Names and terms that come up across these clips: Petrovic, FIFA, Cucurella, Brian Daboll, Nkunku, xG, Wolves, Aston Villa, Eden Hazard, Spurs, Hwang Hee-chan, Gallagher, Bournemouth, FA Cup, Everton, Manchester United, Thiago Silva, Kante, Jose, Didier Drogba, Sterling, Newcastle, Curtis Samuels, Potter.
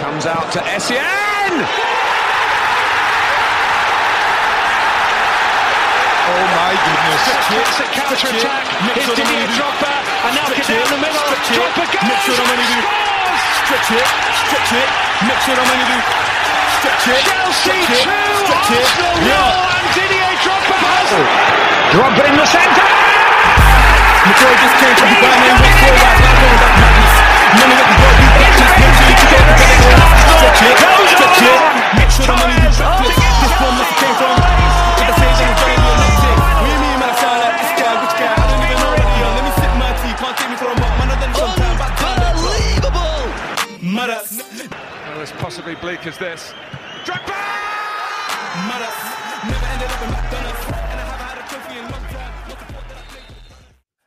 Comes out to Essien! Oh my goodness. It's a counter attack. It's Didier Drogba. And now get down the middle. Drogba goes! Scores! Stretch it. Stretch it. Chelsea 2, Arsenal 0, and Didier Drogba has it. Drogba in the centre! McCoy just came from the Birmingham Well, as possibly bleak as this. Drogba!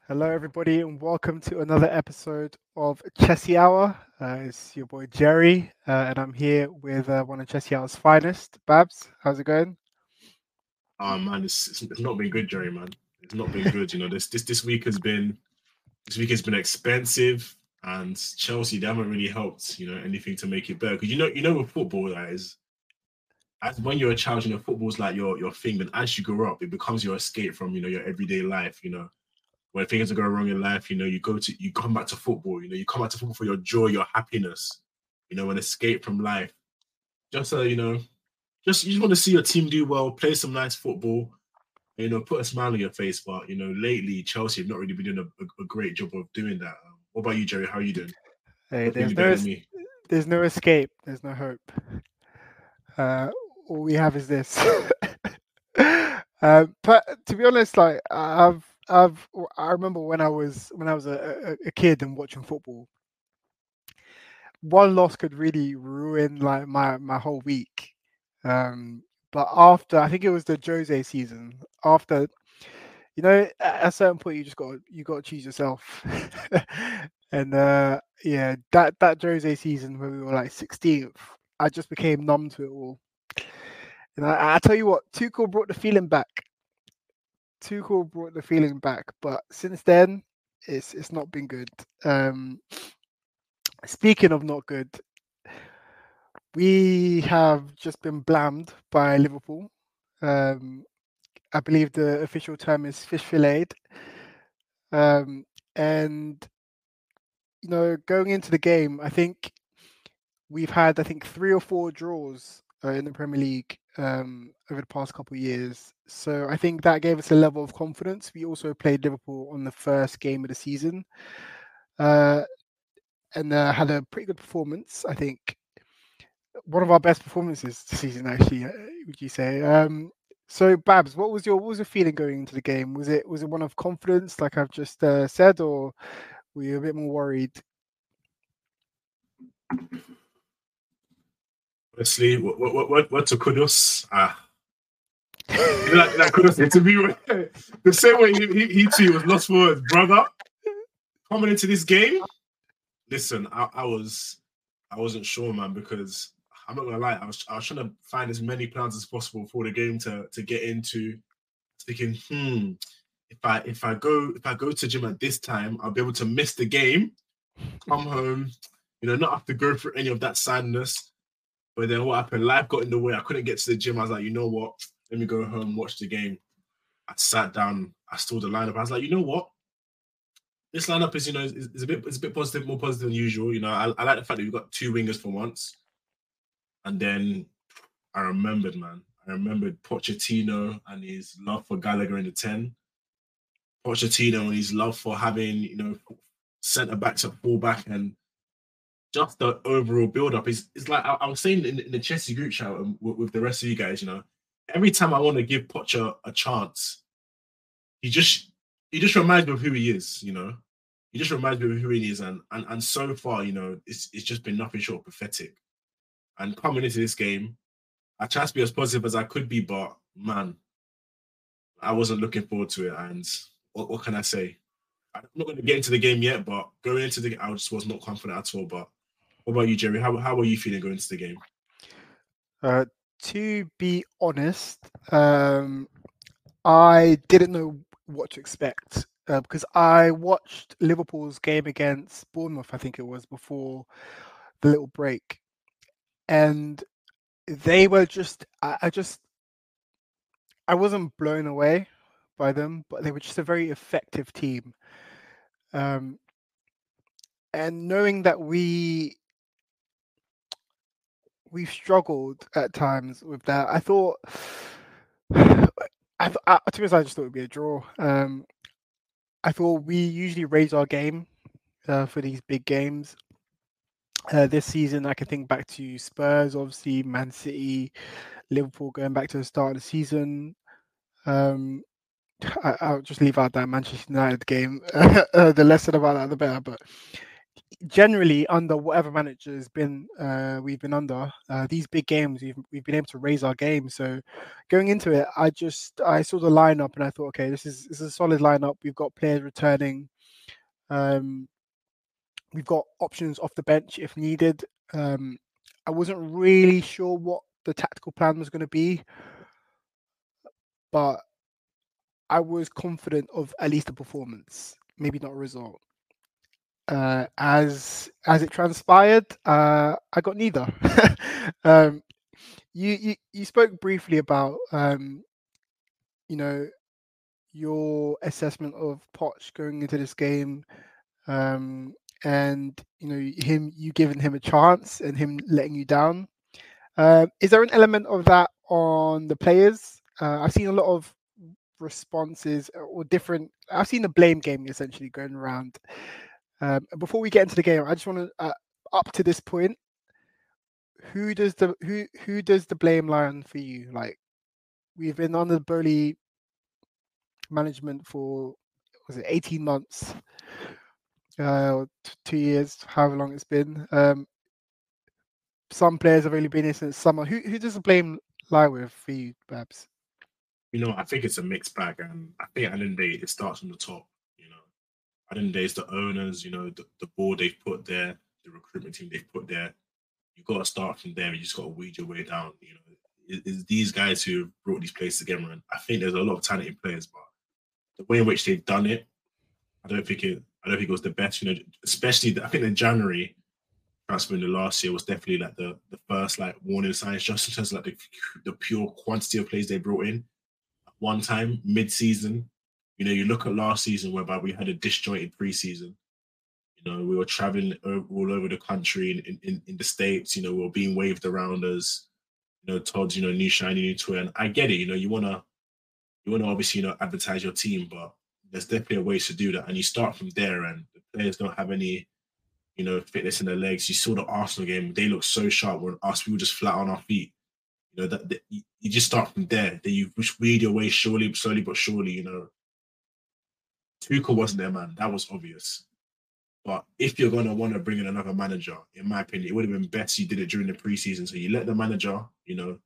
Hello, everybody, and welcome to another episode of Chelsea Hour. It's your boy Jerry, and I'm here with one of Chelsea Hour's finest, Babs. How's it going? Oh man, it's not been good, Jerry. Man, it's not been good. You know, this week has been expensive, and Chelsea, they haven't really helped. You know, anything to make it better, because you know with football that is. As when you're a child, you know, football's like your thing. Then as you grow up, it becomes your escape from your everyday life. You know. When things are going wrong in life, you come back to football. You come back to football for your joy, your happiness. An escape from life. You just want to see your team do well, play some nice football, put a smile on your face. But lately Chelsea have not really been doing a great job of doing that. What about you, Jerry? How are you doing? Hey, there's no escape. There's no hope. All we have is this. But to be honest, I remember when I was a kid and watching football, one loss could really ruin my whole week. But after, I think it was the Jose season, after, at a certain point you got to choose yourself. And that Jose season when we were 16th, I just became numb to it all. And I tell you what, Tuchel brought the feeling back. But since then, it's not been good. Speaking of not good, we have just been blamed by Liverpool. I believe the official term is fish filleted. And going into the game, I think we've had 3 or 4 draws in the Premier League over the past couple of years. So I think that gave us a level of confidence. We also played Liverpool on the first game of the season and had a pretty good performance. I think one of our best performances this season, actually, would you say? So Babs, what was your feeling going into the game? Was it one of confidence, like I've just said, or were you a bit more worried? Honestly, what to kudos? Like kudos interview. The same way he too was lost for his brother coming into this game. Listen, I wasn't sure, man, because I'm not gonna lie, I was trying to find as many plans as possible for the game to get into. Thinking, if I go to gym at this time, I'll be able to miss the game, come home, not have to go through any of that sadness. But then what happened? Life got in the way. I couldn't get to the gym. I was like, you know what? Let me go home, watch the game. I sat down. I saw the lineup. I was like, you know what? This lineup is, it's a bit positive, more positive than usual. I like the fact that we've got two wingers for once. And then I remembered Pochettino and his love for Gallagher in the 10. Pochettino and his love for having, centre-backs at full-back, and just the overall build-up. It's like I was saying in the Chelsea group chat with the rest of you guys, every time I want to give Potter a chance, he just reminds me of who he is, He just reminds me of who he is. And so far, it's just been nothing short of pathetic. And coming into this game, I tried to be as positive as I could be, but man, I wasn't looking forward to it. And what can I say? I'm not going to get into the game yet, but going into the game, I just was not confident at all. But what about you, Jerry? How were you feeling going into the game? To be honest, I didn't know what to expect because I watched Liverpool's game against Bournemouth, I think it was, before the little break. And they were just, I wasn't blown away by them, but they were just a very effective team. And knowing that we've struggled at times with that, I thought, to be honest, I just thought it would be a draw. I thought we usually raise our game for these big games. This season, I can think back to Spurs, obviously, Man City, Liverpool, going back to the start of the season. I'll just leave out that Manchester United game. The less said about that, the better. But generally, under whatever manager has been, we've been under these big games, we've been able to raise our game. So going into it, I saw the lineup and I thought, okay, this is a solid lineup. We've got players returning. We've got options off the bench if needed. I wasn't really sure what the tactical plan was going to be, but I was confident of at least a performance, maybe not a result. As it transpired, I got neither. You spoke briefly about your assessment of Poch going into this game. And you giving him a chance and him letting you down. Is there an element of that on the players? I've seen a lot of responses or different. I've seen the blame game essentially going around. Before we get into the game, I just want to up to this point. Who does the blame lie on for you? Like, we've been under the Boehly management for 18 months. 2 years, however long it's been. Some players have only been here since summer. Who does the blame lie with for you, Babs? I think it's a mixed bag, and I think at the end of the day, it starts from the top. At the end of the day, it's the owners. The board they've put there, the recruitment team they've put there. You've got to start from there. You just got to weed your way down. It's these guys who brought these players together, and I think there's a lot of talented players, but the way in which they've done it, I don't think it was the best, especially I think the January transfer in the last year was definitely like the first like warning signs, just in terms of like the pure quantity of plays they brought in at one time, mid-season. You look at last season whereby we had a disjointed pre-season. We were traveling all over the country in the States, we were being waved around as, told, new shiny, new toy. And I get it, you want to obviously, advertise your team, but there's definitely a way to do that. And you start from there, and the players don't have any, fitness in their legs. You saw the Arsenal game. They looked so sharp when us, we were just flat on our feet. You just start from there. Then you weed your way slowly but surely. Tuchel wasn't their man. That was obvious. But if you're going to want to bring in another manager, in my opinion, it would have been best you did it during the preseason. So you let the manager, you know,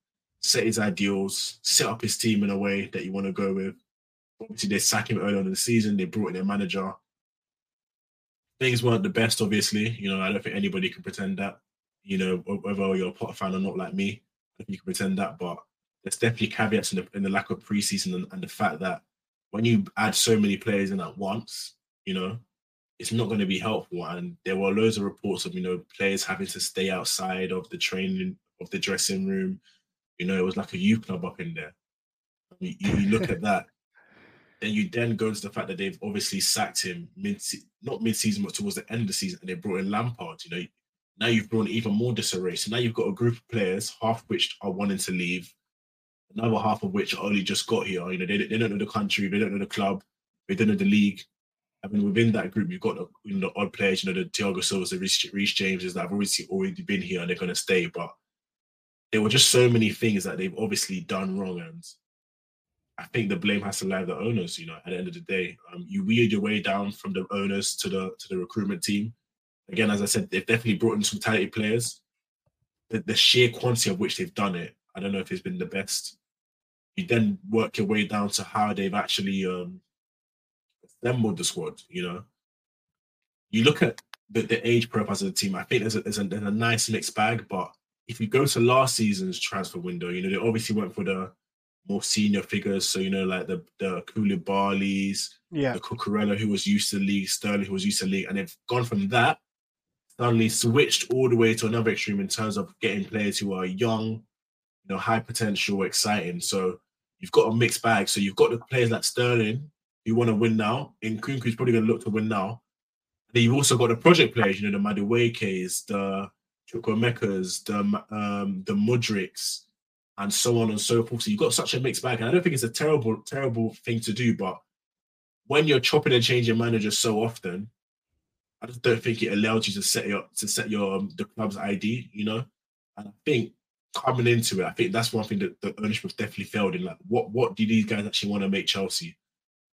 set his ideals, set up his team in a way that you want to go with. Obviously, they sacked him early on in the season. They brought in their manager. Things weren't the best, obviously. You know, I don't think anybody can pretend that. You know, whether you're a Potter fan or not like me, I think you can pretend that. But there's definitely caveats in the lack of preseason and the fact that when you add so many players in at once, you know, it's not going to be helpful. And there were loads of reports of, you know, players having to stay outside of the training, of the dressing room. You know, it was like a youth club up in there. You look at that. Then you then go to the fact that they've obviously sacked him, not mid-season, but towards the end of the season, and they brought in Lampard. You know, now you've brought in even more disarray. So now you've got a group of players, half of which are wanting to leave, another half of which only just got here. You know, they don't know the country, they don't know the club, they don't know the league. I mean, within that group, you've got the, you know, the odd players, you know, the Thiago Silva's, the Reece James's that have already been here and they're going to stay. But there were just so many things that they've obviously done wrong, and I think the blame has to lie with the owners. You know, at the end of the day, you weed your way down from the owners to the recruitment team. Again, as I said, they've definitely brought in some talented players. The sheer quantity of which they've done it, I don't know if it's been the best. You then work your way down to how they've actually assembled the squad. You know, you look at the age profiles of the team. I think there's a nice mixed bag. But if you go to last season's transfer window, you know, they obviously went for the more senior figures, so, you know, like the Koulibaly's, the Cucurella, who was used to the league, Sterling, who was used to the league, and they've gone from that, suddenly switched all the way to another extreme in terms of getting players who are young, you know, high potential, exciting. So you've got a mixed bag. So you've got the players like Sterling, who want to win now, and Nkunku's probably going to look to win now. And then you've also got the project players, you know, the Madueke's, the Chukwuemekas, the Mudryks, and so on and so forth. So you've got such a mixed bag. And I don't think it's a terrible, terrible thing to do, but when you're chopping and changing managers so often, I just don't think it allows you to set the club's ID, you know? And I think coming into it, I think that's one thing that the ownership definitely failed in. Like, what do these guys actually want to make Chelsea?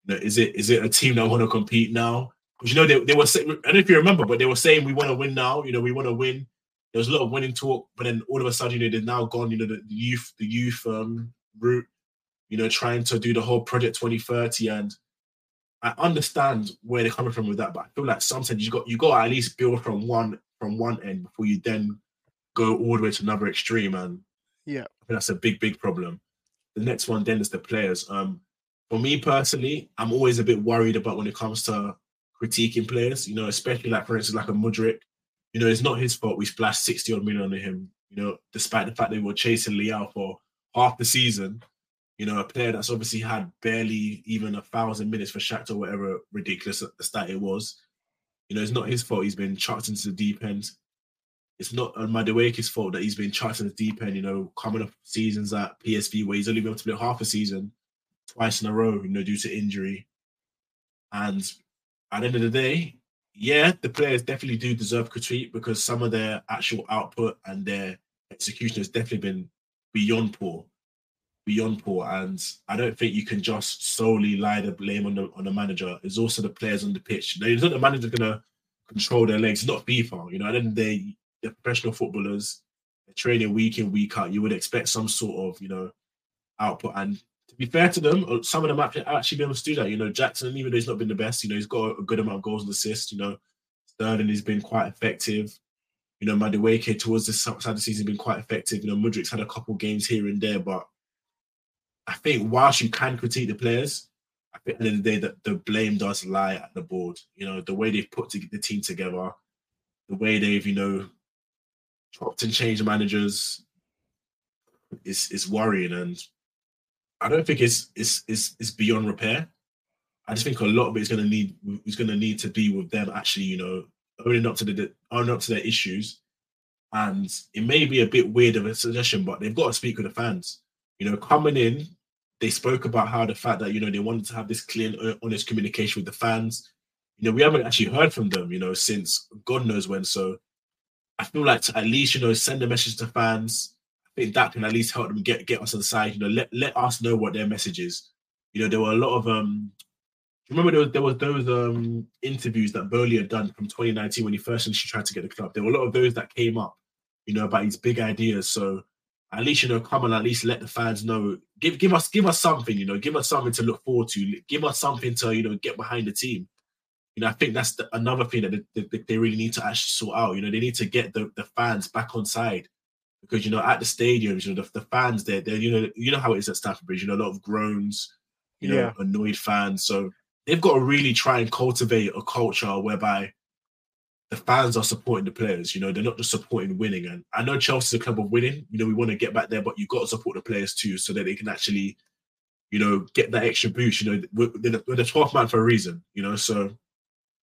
You know, is it a team that want to compete now? Because, you know, they were saying, I don't know if you remember, but they were saying, we want to win now, you know, we want to win. There was a lot of winning talk, but then all of a sudden, you know, they've now gone, you know, the youth route, you know, trying to do the whole Project 2030. And I understand where they're coming from with that, but I feel like sometimes you got to at least build from one end before you then go all the way to another extreme. And yeah, I think that's a big, big problem. The next one then is the players. For me personally, I'm always a bit worried about when it comes to critiquing players, you know, especially like, for instance, like a Mudryk. You know, it's not his fault we splashed 60-odd million on him, you know, despite the fact that we were chasing Leao for half the season. You know, a player that's obviously had barely even 1,000 minutes for Shakhtar, whatever ridiculous stat it was. You know, it's not his fault he's been chucked into the deep end. It's not Madueke's fault that he's been chucked into the deep end, you know, coming up seasons at PSV where he's only been able to play half a season twice in a row, you know, due to injury. And at the end of the day, yeah, the players definitely do deserve critique because some of their actual output and their execution has definitely been beyond poor. And I don't think you can just solely lie the blame on the manager. It's also the players on the pitch. You know, it's not the manager going to control their legs. It's not FIFA. You know, at the end of the day, they're professional footballers. They're training week in, week out. You would expect some sort of, you know, output. And to be fair to them, some of them actually been able to do that. You know, Jackson, even though he's not been the best, you know, he's got a good amount of goals and assists. You know, Sterling has been quite effective. You know, Madueke towards the side of the season been quite effective. You know, Mudryk's had a couple games here and there. But I think whilst you can critique the players, I think at the end of the day, the blame does lie at the board. You know, the way they've put the team together, the way they've, you know, chopped and changed managers is worrying. And I don't think it's beyond repair. I just think a lot of it is going to need to be with them actually, you know, owning up to their issues. And it may be a bit weird of a suggestion, but they've got to speak with the fans. You know, coming in, they spoke about how the fact that, you know, they wanted to have this clear and honest communication with the fans. You know, we haven't actually heard from them, you know, since God knows when. So I feel like to at least, you know, send a message to fans. I think that can at least help them get us on the side, you know, let us know what their message is. You know, there were a lot of remember there was those interviews that Boehly had done from 2019 when he first initially tried to get the club? There were a lot of those that came up, you know, about his big ideas. So at least, you know, come and at least let the fans know. Give us something, you know, give us something to look forward to. Give us something to, you know, get behind the team. You know, I think that's another thing that they really need to actually sort out. You know, they need to get the fans back on side. Because, you know, at the stadiums, you know, the fans, they're you know how it is at Stamford Bridge, you know, a lot of groans, you know, annoyed fans. So they've got to really try and cultivate a culture whereby the fans are supporting the players. You know, they're not just supporting winning. And I know Chelsea's a club of winning. You know, we want to get back there, but you've got to support the players too so that they can actually, you know, get that extra boost. You know, we're the 12th man for a reason, you know. So,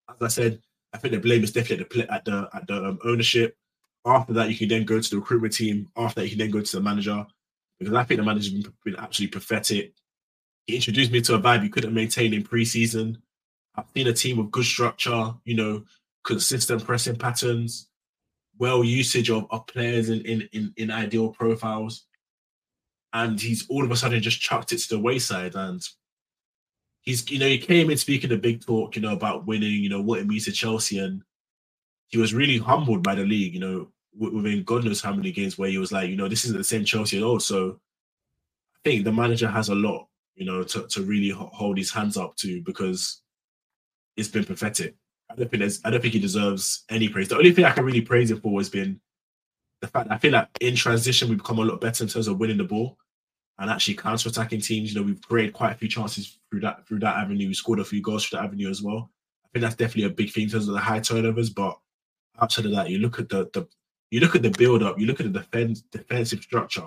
as I said, I think the blame is definitely at the ownership. After that, you can then go to the recruitment team. After that, you can then go to the manager. Because I think the manager's been absolutely pathetic. He introduced me to a vibe you couldn't maintain in pre-season. I've seen a team with good structure, you know, consistent pressing patterns, well usage of players in ideal profiles. And he's all of a sudden just chucked it to the wayside. And he's, you know, he came in speaking a big talk, you know, about winning, you know, what it means to Chelsea. And he was really humbled by the league, you know, within God knows how many games where he was like, you know, this isn't the same Chelsea at all. So I think the manager has a lot, you know, to really hold his hands up to, because it's been pathetic. I don't think he deserves any praise. The only thing I can really praise him for has been the fact that I feel like in transition we've become a lot better in terms of winning the ball and actually counter-attacking teams. You know, we've created quite a few chances through that avenue. We scored a few goals through that avenue as well. I think that's definitely a big thing in terms of the high turnovers, but outside of that, you look at the build-up, you look at the defensive structure.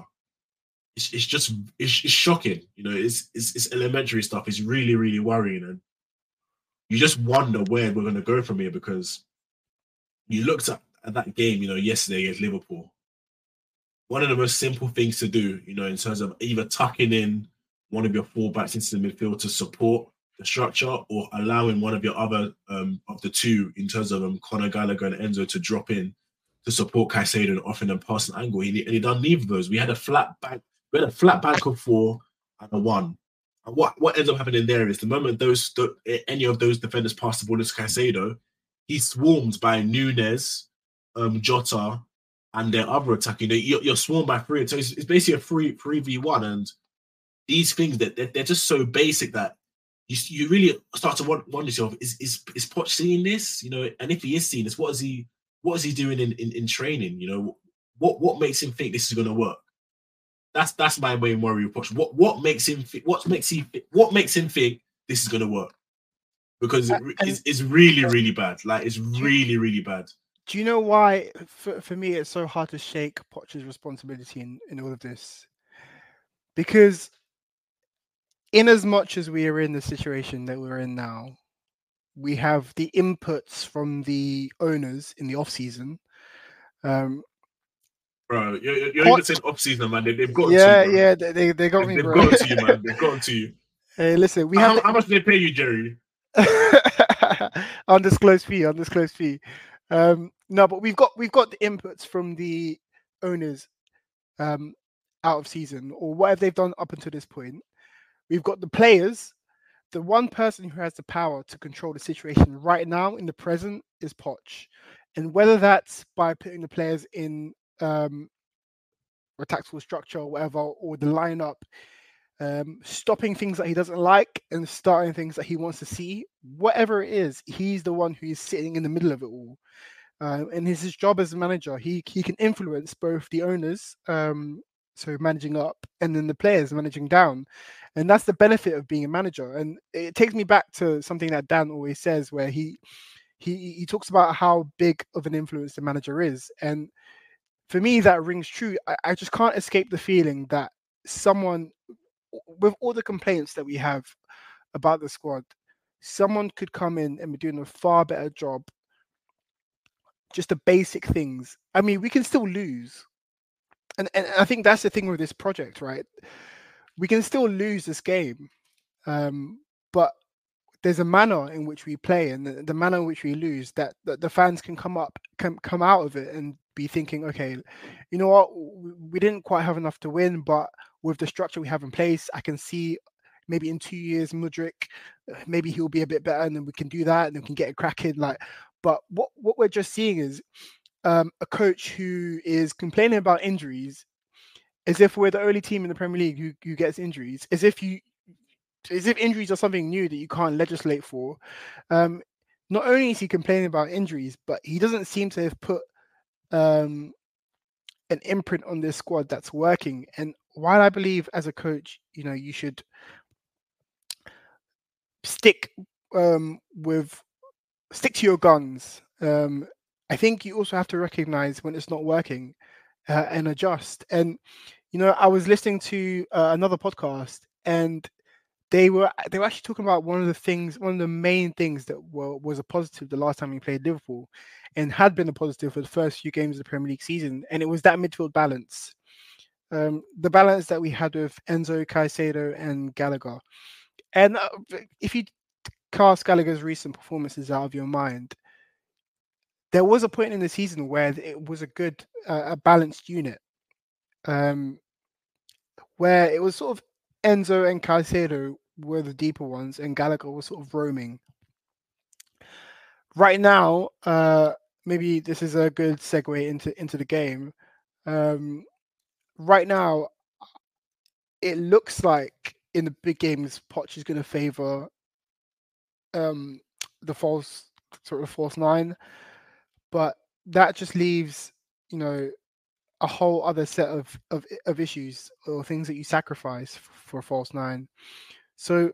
It's shocking. You know, it's elementary stuff. It's really, really worrying. And you just wonder where we're going to go from here, because you looked at that game, you know, yesterday against Liverpool. One of the most simple things to do, you know, in terms of either tucking in one of your fullbacks into the midfield to support the structure, or allowing one of your other of the two in terms of Conor Gallagher and Enzo to drop in to support Caicedo and often then pass an angle. And he done neither of those. We had a flat back of 4 and a 1. And what ends up happening there is the moment any of those defenders pass the ball to Caicedo, he swarmed by Nunes, Jota, and their other attack. You know, you're swarmed by three. So it's basically a 3v1, and these things that they're just so basic that you really start to wonder yourself, is Poch seeing this? You know, and if he is seeing this, what is he doing in training? You know, what makes him think this is going to work? That's my main worry with Poch. What makes him think this is going to work? Because it's really, really bad. Like, it's really, really bad. Do you know why? For me, it's so hard to shake Poch's responsibility in all of this, because in as much as we are in the situation that we're in now, we have the inputs from the owners in the off season. Bro, you're even saying off season, man. They've got to you. They got me. They've bro. Got to you, man. They've got to you. Hey, listen, we how much did they pay you, Jerry? Undisclosed fee. No, but we've got the inputs from the owners out of season, or whatever they've done up until this point. We've got the players. The one person who has the power to control the situation right now in the present is Poch. And whether that's by putting the players in a tactical structure or whatever, or the lineup, stopping things that he doesn't like and starting things that he wants to see, whatever it is, he's the one who is sitting in the middle of it all. And his job as a manager, he can influence both the owners, so managing up, and then the players managing down. And that's the benefit of being a manager. And it takes me back to something that Dan always says, where he talks about how big of an influence the manager is. And for me, that rings true. I just can't escape the feeling that someone, with all the complaints that we have about the squad, someone could come in and be doing a far better job. Just the basic things. I mean, we can still lose. And I think that's the thing with this project, right? We can still lose this game, but there's a manner in which we play, and the manner in which we lose, that the fans can come out of it and be thinking, okay, you know what? We didn't quite have enough to win, but with the structure we have in place, I can see maybe in 2 years, Mudryk, maybe he'll be a bit better and then we can do that and then we can get it cracking. Like, but what we're just seeing is a coach who is complaining about injuries as if we're the only team in the Premier League who gets injuries, as if injuries are something new that you can't legislate for. Not only is he complaining about injuries, but he doesn't seem to have put an imprint on this squad that's working. And while I believe as a coach, you know, you should stick to your guns. I think you also have to recognize when it's not working and adjust. And, you know, I was listening to another podcast and they were actually talking about one of the main things that was a positive the last time we played Liverpool, and had been a positive for the first few games of the Premier League season, and it was that midfield balance, the balance that we had with Enzo, Caicedo, and Gallagher. And if you cast Gallagher's recent performances out of your mind, there was a point in the season where it was a good, a balanced unit, where it was sort of. Enzo and Caicedo were the deeper ones and Gallagher was sort of roaming. Right now, maybe this is a good segue into the game. Right now, it looks like in the big games, Poch is going to favour the false nine. But that just leaves, you know, a whole other set of issues or things that you sacrifice for a false nine. So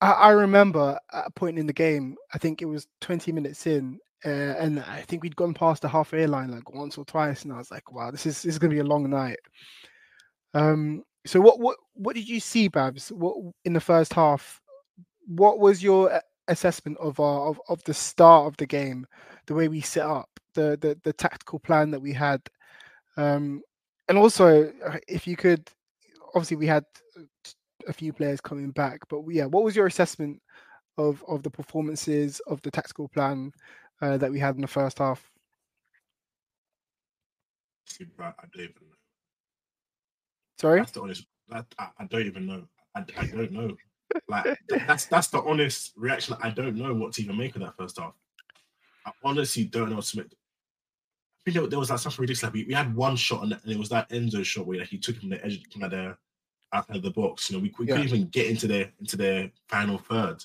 I remember at a point in the game, I think it was 20 minutes in, and I think we'd gone past the halfway line like once or twice, and I was like, wow, this is going to be a long night. So what did you see, Babs? What in the first half? What was your assessment of the start of the game, the way we set up, the tactical plan that we had? And also, if you could, obviously we had a few players coming back, but what was your assessment of the performances, of the tactical plan that we had in the first half? I don't even know. Sorry? That's the honest. I don't even know. I don't know. Like that's the honest reaction. I don't know what to even make of that first half. I honestly don't know what to make. I think there was like something ridiculous. Like we had one shot, and it was that Enzo shot where like he took him from the edge, from like the outside of the box. You know, we couldn't even get into their final third.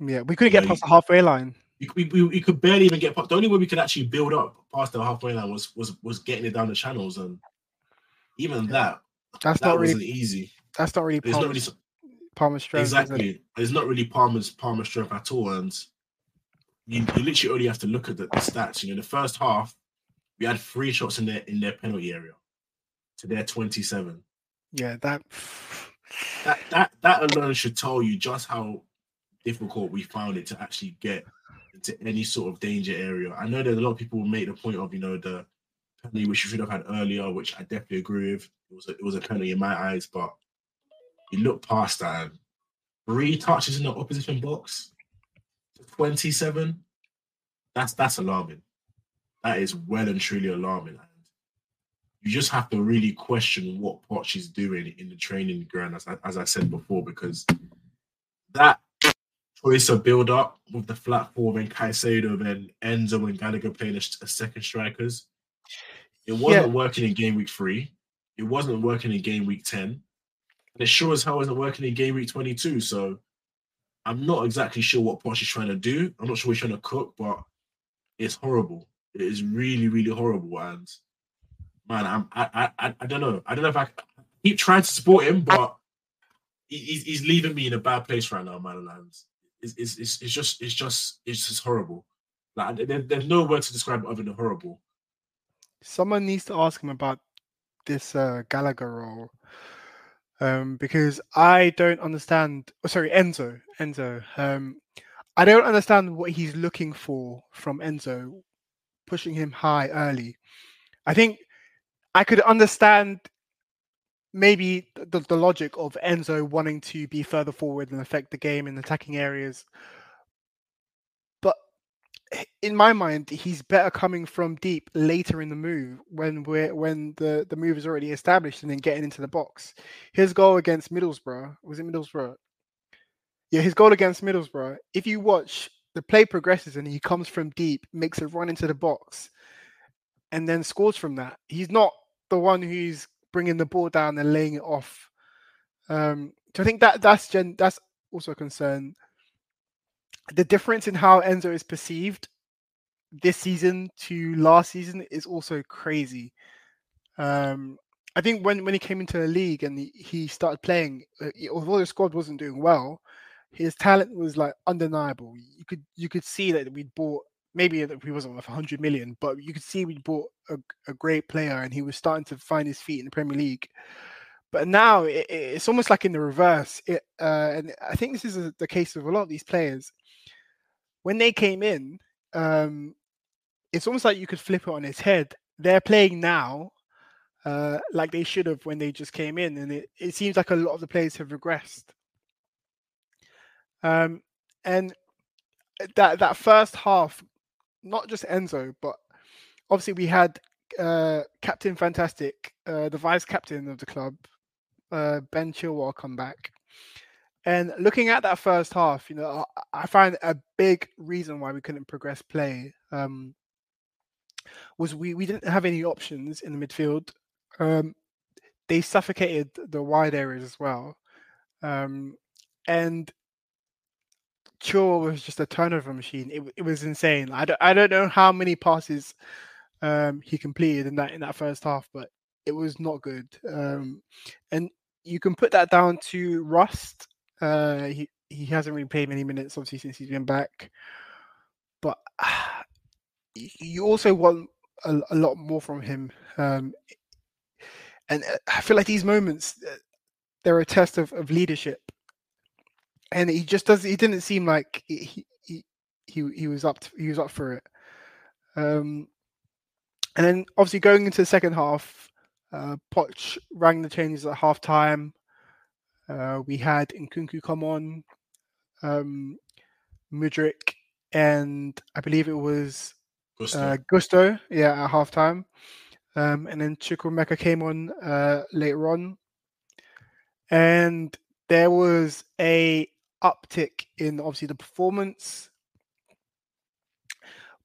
Yeah, we couldn't get past the halfway line. We could barely even get past. The only way we could actually build up past the halfway line was getting it down the channels, and even that wasn't really easy. That's not really Palmer's strength. Exactly, it's not really Palmer's strength at all. And you literally only have to look at the stats. You know, the first half. We had 3 shots in their penalty area to their 27. Yeah, that alone should tell you just how difficult we found it to actually get into any sort of danger area. I know that a lot of people make the point of, you know, the penalty which you should have had earlier, which I definitely agree with. It was a penalty in my eyes, but you look past that. 3 touches in the opposition box to 27. That's alarming. That is well and truly alarming. And you just have to really question what Poch is doing in the training ground, as I said before, because that choice of build-up with the flat four and Caicedo and Enzo and Gallagher playing as second strikers, it wasn't working in game week 3. It wasn't working in game week 10. And it sure as hell isn't working in game week 22. So I'm not exactly sure what Poch is trying to do. I'm not sure he's trying to cook, but it's horrible. It is really, really horrible, and man, I don't know. I don't know if I keep trying to support him, but he's leaving me in a bad place right now, man. And it's just horrible. Like there's no word to describe it other than horrible. Someone needs to ask him about this Gallagher role, because I don't understand. Oh, sorry, Enzo. I don't understand what he's looking for from Enzo. Pushing him high early. I think I could understand maybe the logic of Enzo wanting to be further forward and affect the game in attacking areas. But in my mind, he's better coming from deep later in the move when the move is already established and then getting into the box. His goal against Middlesbrough, was it Middlesbrough? Yeah, his goal against Middlesbrough, if you watch, the play progresses and he comes from deep, makes a run into the box, and then scores from that. He's not the one who's bringing the ball down and laying it off. So I think that's also a concern. The difference in how Enzo is perceived this season to last season is also crazy. I think when he came into the league and he started playing, although the squad wasn't doing well, his talent was like undeniable. You could see that we'd bought, maybe he wasn't worth 100 million, but you could see we'd bought a great player and he was starting to find his feet in the Premier League. But now it's almost like in the reverse. And I think this is the case of a lot of these players. When they came in, it's almost like you could flip it on its head. They're playing now like they should have when they just came in. And it seems like a lot of the players have regressed. And that first half, not just Enzo, but obviously we had Captain Fantastic, the vice captain of the club, Ben Chilwell, come back. And looking at that first half, I find a big reason why we couldn't progress play was we didn't have any options in the midfield. They suffocated the wide areas as well. And Chilwell was just a turnover machine. It was insane. I don't know how many passes he completed in that first half, but it was not good. And you can put that down to rust. He hasn't really played many minutes, obviously, since he's been back. But you also want a lot more from him. And I feel like these moments, they're a test of leadership. And he just doesn't. He didn't seem like he was up. He was up for it. And then obviously going into the second half, Poch rang the changes at half time. We had Nkunku come on, Mudryk, and I believe it was Gusto. Yeah, at half time. And then Chukwuemeka came on later on, and there was a uptick in obviously the performance.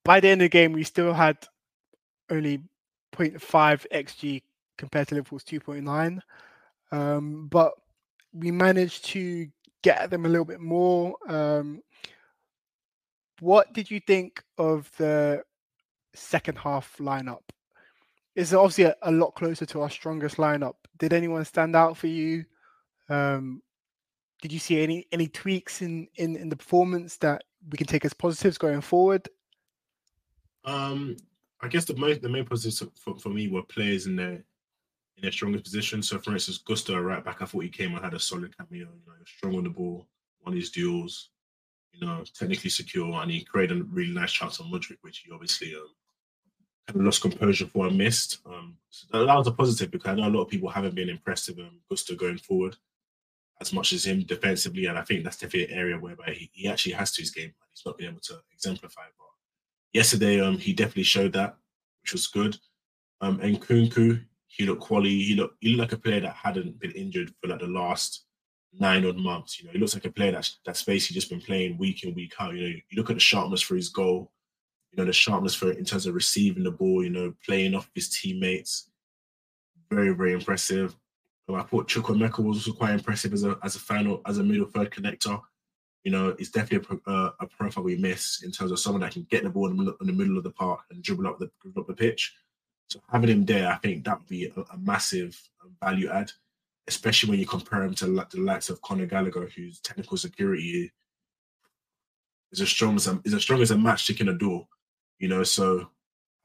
By the end of the game, we still had only 0.5 xG compared to Liverpool's 2.9, but we managed to get at them a little bit more. What did you think of the second half lineup? It's obviously a lot closer to our strongest lineup. Did anyone stand out for you? Did you see any tweaks in the performance that we can take as positives going forward? I guess the main positives for me were players in their strongest position. So, for instces, Gusto, right back, I thought he came and had a solid cameo. He was strong on the ball, won his duels, technically secure, and he created a really nice chance on Mudryk, which he obviously kind of lost composure for and missed. So that was a positive, because I know a lot of people haven't been impressed with Gusto going forward as much as him defensively, and I think that's definitely an area whereby he actually has to his game. He's not been able to exemplify, but yesterday he definitely showed that, which was good. And Nkunku, he looked quality. He looked like a player that hadn't been injured for like the last 9 odd months. He looks like a player that's basically just been playing week in, week out. You look at the sharpness for his goal. The sharpness for in terms of receiving the ball. Playing off his teammates. Very, very impressive. I thought Chukwuemeka was also quite impressive as a final, as a middle third connector. It's definitely a profile we miss in terms of someone that can get the ball in the middle of the park and dribble up the pitch. So having him there, I think that would be a massive value add, especially when you compare him to the likes of Conor Gallagher, whose technical security is as strong as a match kicking a door. So I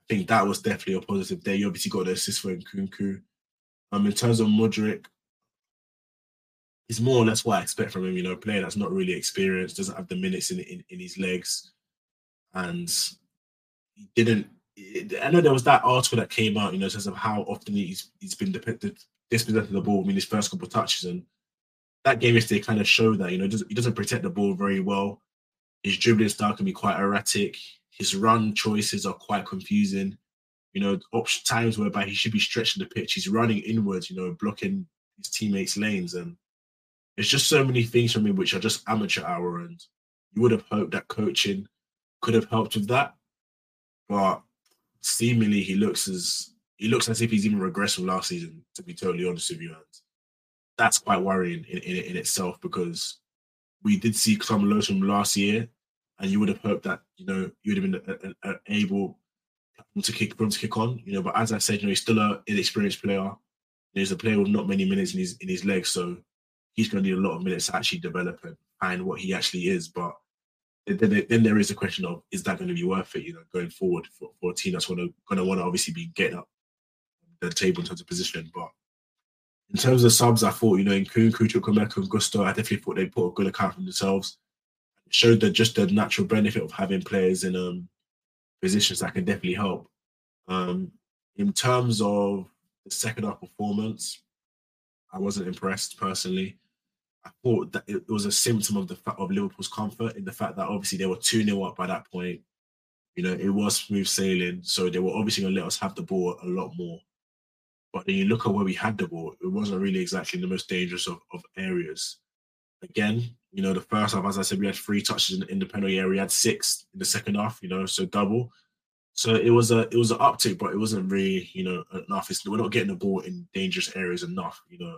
think that was definitely a positive there. You obviously got the assist for Nkunku. In terms of Mudryk, it's more or less what I expect from him. A player that's not really experienced, doesn't have the minutes in his legs, and he didn't. I know there was that article that came out, in terms of how often he's been dispossessed of the ball. His first couple of touches, and that game yesterday kind of showed that. He doesn't protect the ball very well. His dribbling style can be quite erratic. His run choices are quite confusing. Times whereby he should be stretching the pitch, he's running inwards, blocking his teammates' lanes, and There's just so many things for me which are just amateur hour, and you would have hoped that coaching could have helped with that. But seemingly he looks as if he's even regressed from last season, to be totally honest with you. And that's quite worrying in itself, because we did see some lows from last year, and you would have hoped that, you know, you would have been able to kick on, you know. But as I said, you know, he's still an inexperienced player. He's a player with not many minutes in his legs, so he's going to need a lot of minutes to actually develop and find what he actually is. But then there is the question of, is that going to be worth it, you know, going forward for a team that's going to want to obviously be getting up the table in terms of positioning. But in terms of subs, I thought, you know, Nkunku, Chukwuemeka and Gusto, I definitely thought they put a good account for themselves. It showed that just the natural benefit of having players in positions that can definitely help. In terms of the second half performance, I wasn't impressed personally. I thought that it was a symptom of Liverpool's comfort, in the fact that obviously they were 2-0 up by that point. You know, it was smooth sailing, so they were obviously going to let us have the ball a lot more. But then you look at where we had the ball, it wasn't really exactly the most dangerous of areas. Again, you know, the first half, as I said, we had 3 touches in the penalty area. We had 6 in the second half, you know, so double. So it was an uptick, but it wasn't really, you know, enough. We're not getting the ball in dangerous areas enough, you know,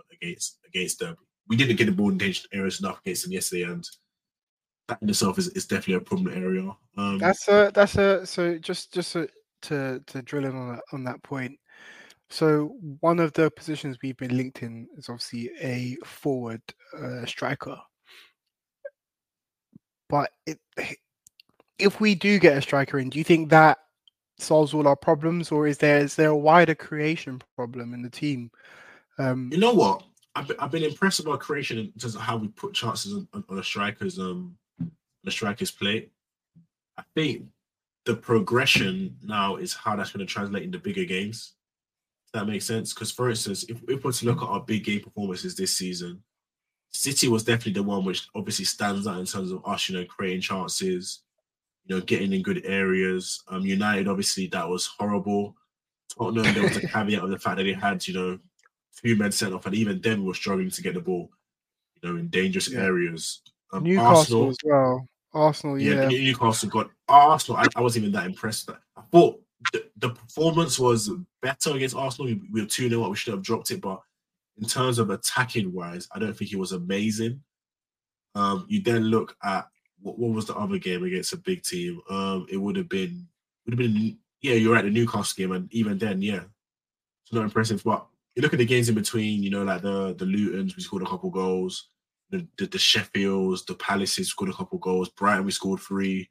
against them. We didn't get the ball in dangerous areas enough against them yesterday, and that in itself is definitely a problem area. So just to drill in on that point. So one of the positions we've been linked in is obviously a forward striker. But if we do get a striker in, do you think that solves all our problems, or is there a wider creation problem in the team? You know what? I've been impressed about creation in terms of how we put chances on the striker's plate. I think the progression now is how that's going to translate into bigger games. That makes sense, because for instance, if we're to look at our big game performances this season, City was definitely the one which obviously stands out in terms of us, you know, creating chances, you know, getting in good areas. United, obviously, that was horrible. Tottenham, there was a caveat of the fact that they had, you know, 2 men sent off, and even then we were struggling to get the ball, you know, in dangerous areas. Newcastle Arsenal, as well. Arsenal, yeah. Newcastle got Arsenal. I wasn't even that impressed with that. I thought the performance was better against Arsenal. We were 2-0 up. We should have dropped it. But in terms of attacking-wise, I don't think it was amazing. You then look at what was the other game against a big team? It would have been yeah, you're right, the Newcastle game. And even then, yeah, it's not impressive. But you look at the games in between, you know, like the Lutons, we scored a couple goals. The Sheffields, the Palaces scored a couple goals. Brighton, we scored 3.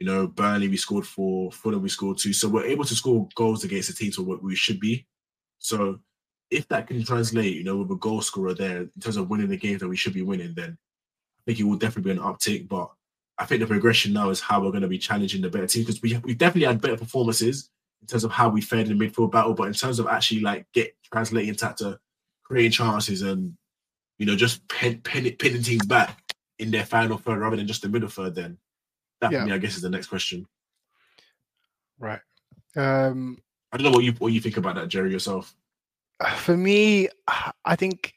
You know, Burnley, we scored 4. Fulham, we scored 2. So we're able to score goals against the teams to what we should be. So if that can translate, you know, with a goal scorer there in terms of winning the games that we should be winning, then I think it will definitely be an uptick. But I think the progression now is how we're going to be challenging the better teams, because we definitely had better performances in terms of how we fared in the midfield battle. But in terms of actually, like, get translating to creating chances and, you know, just pinning teams back in their final third rather than just the middle third, then that, for me, I guess, is the next question. Right. I don't know what you think about that, Jerry, yourself. For me, I think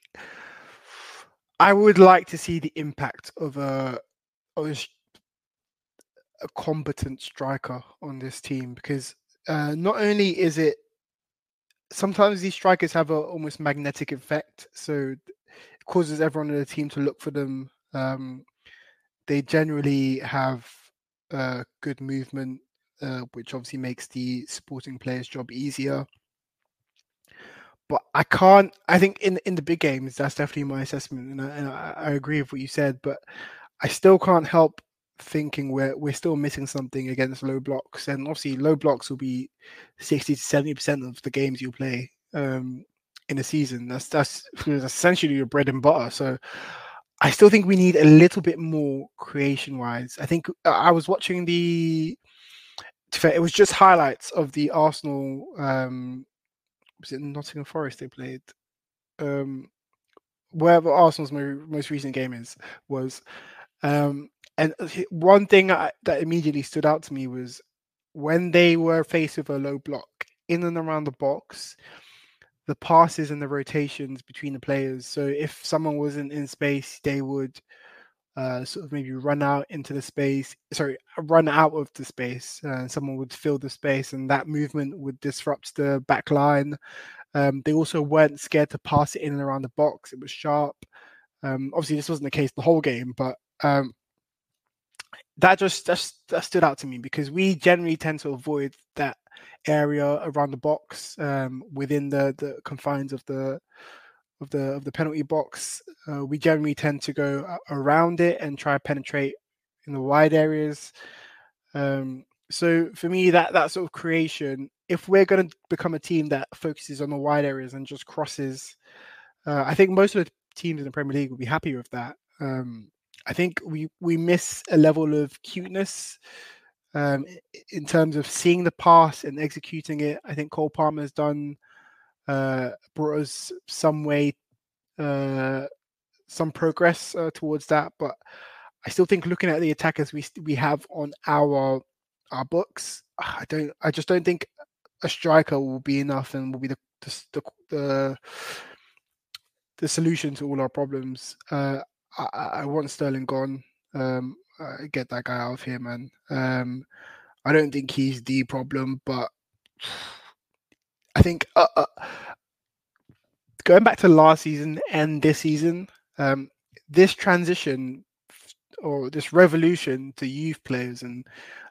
I would like to see the impact of a competent striker on this team, because not only is it, sometimes these strikers have an almost magnetic effect, so it causes everyone in the team to look for them. They generally have good movement, which obviously makes the supporting player's job easier. But I think in the big games, that's definitely my assessment, and I agree with what you said, but I still can't help thinking we're still missing something against low blocks. And obviously low blocks will be 60 to 70% of the games you play in a season. That's essentially your bread and butter. So I still think we need a little bit more creation wise. I think I was watching it was just highlights of the Arsenal, was it Nottingham Forest they played? Wherever Arsenal's most recent game was. And one thing that immediately stood out to me was when they were faced with a low block in and around the box, the passes and the rotations between the players. So if someone wasn't in space, they would sort of maybe run out of the space. Someone would fill the space, and that movement would disrupt the back line. They also weren't scared to pass it in and around the box. It was sharp. Obviously, this wasn't the case the whole game, but that stood out to me, because we generally tend to avoid that area around the box, within the confines of the penalty box. We generally tend to go around it and try to penetrate in the wide areas. So for me, that sort of creation, if we're going to become a team that focuses on the wide areas and just crosses, I think most of the teams in the Premier League will be happy with that. I think we miss a level of cuteness in terms of seeing the pass and executing it. I think Cole Palmer's brought us some way, some progress towards that. But I still think, looking at the attackers we have on our books, I just don't think a striker will be enough and will be the solution to all our problems. I want Sterling gone. Get that guy out of here, man. I don't think he's the problem, but I think going back to last season and this season, this transition or this revolution to youth players and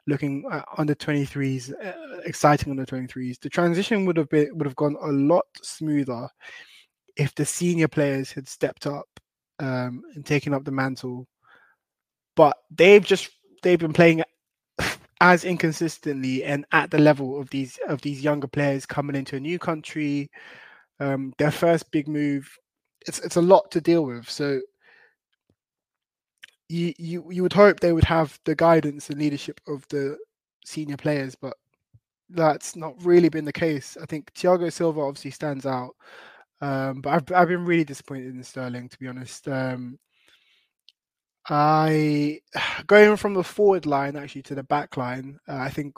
looking at under-23s, exciting under-23s, the transition would have gone a lot smoother if the senior players had stepped up and taken up the mantle. But they've been playing as inconsistently and at the level of these younger players coming into a new country. Their first big move, it's a lot to deal with. So you would hope they would have the guidance and leadership of the senior players, but that's not really been the case. I think Thiago Silva obviously stands out, but I've been really disappointed in Sterling, to be honest. Going from the forward line actually to the back line, I think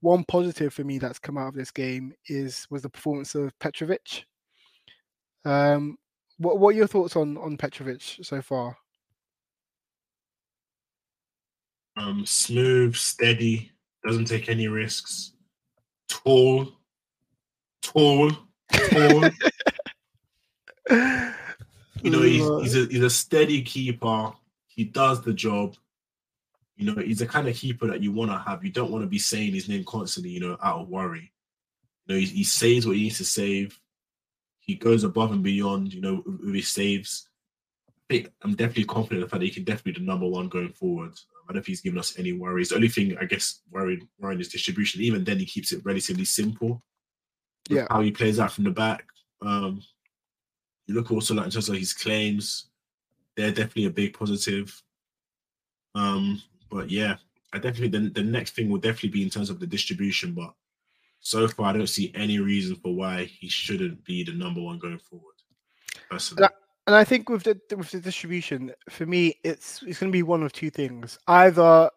one positive for me that's come out of this game was the performance of Petrovic. What are your thoughts on Petrovic so far? Smooth, steady, doesn't take any risks. Tall. You know, he's a steady keeper. He does the job. You know, he's the kind of keeper that you want to have. You don't want to be saying his name constantly, you know, out of worry. You know, he saves what he needs to save. He goes above and beyond, you know, with his saves. I'm definitely confident in the fact that he can definitely be the number one going forward. I don't think he's given us any worries. The only thing, I guess, worrying is distribution. Even then, he keeps it relatively simple. Yeah. How he plays out from the back. You look also like in terms of his claims, they're definitely a big positive. But yeah, I definitely the next thing will definitely be in terms of the distribution. But so far, I don't see any reason for why he shouldn't be the number one going forward, personally. And I think with the distribution, for me, it's going to be one of two things. Either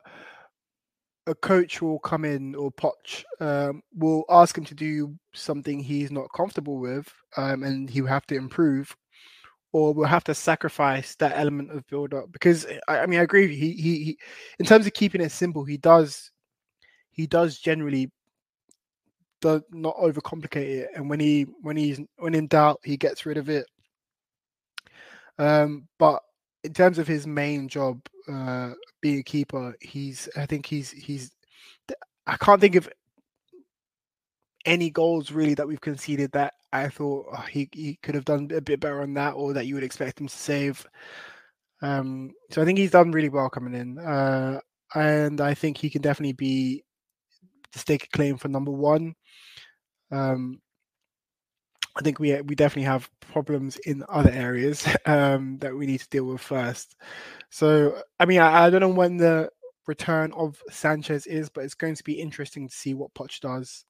a coach will come in, or Poch will ask him to do something he's not comfortable with, and he will have to improve, or we'll have to sacrifice that element of build-up. Because I mean, I agree with you. He in terms of keeping it simple, he does generally not overcomplicate it, and when in doubt, he gets rid of it. But in terms of his main job, being a keeper, I can't think of any goals really that we've conceded that I thought he could have done a bit better on that, or that you would expect him to save. So I think he's done really well coming in, and I think he can definitely stake a claim for number one. I think we definitely have problems in other areas that we need to deal with first. So, I mean, I don't know when the return of Sanchez is, but it's going to be interesting to see what Poch does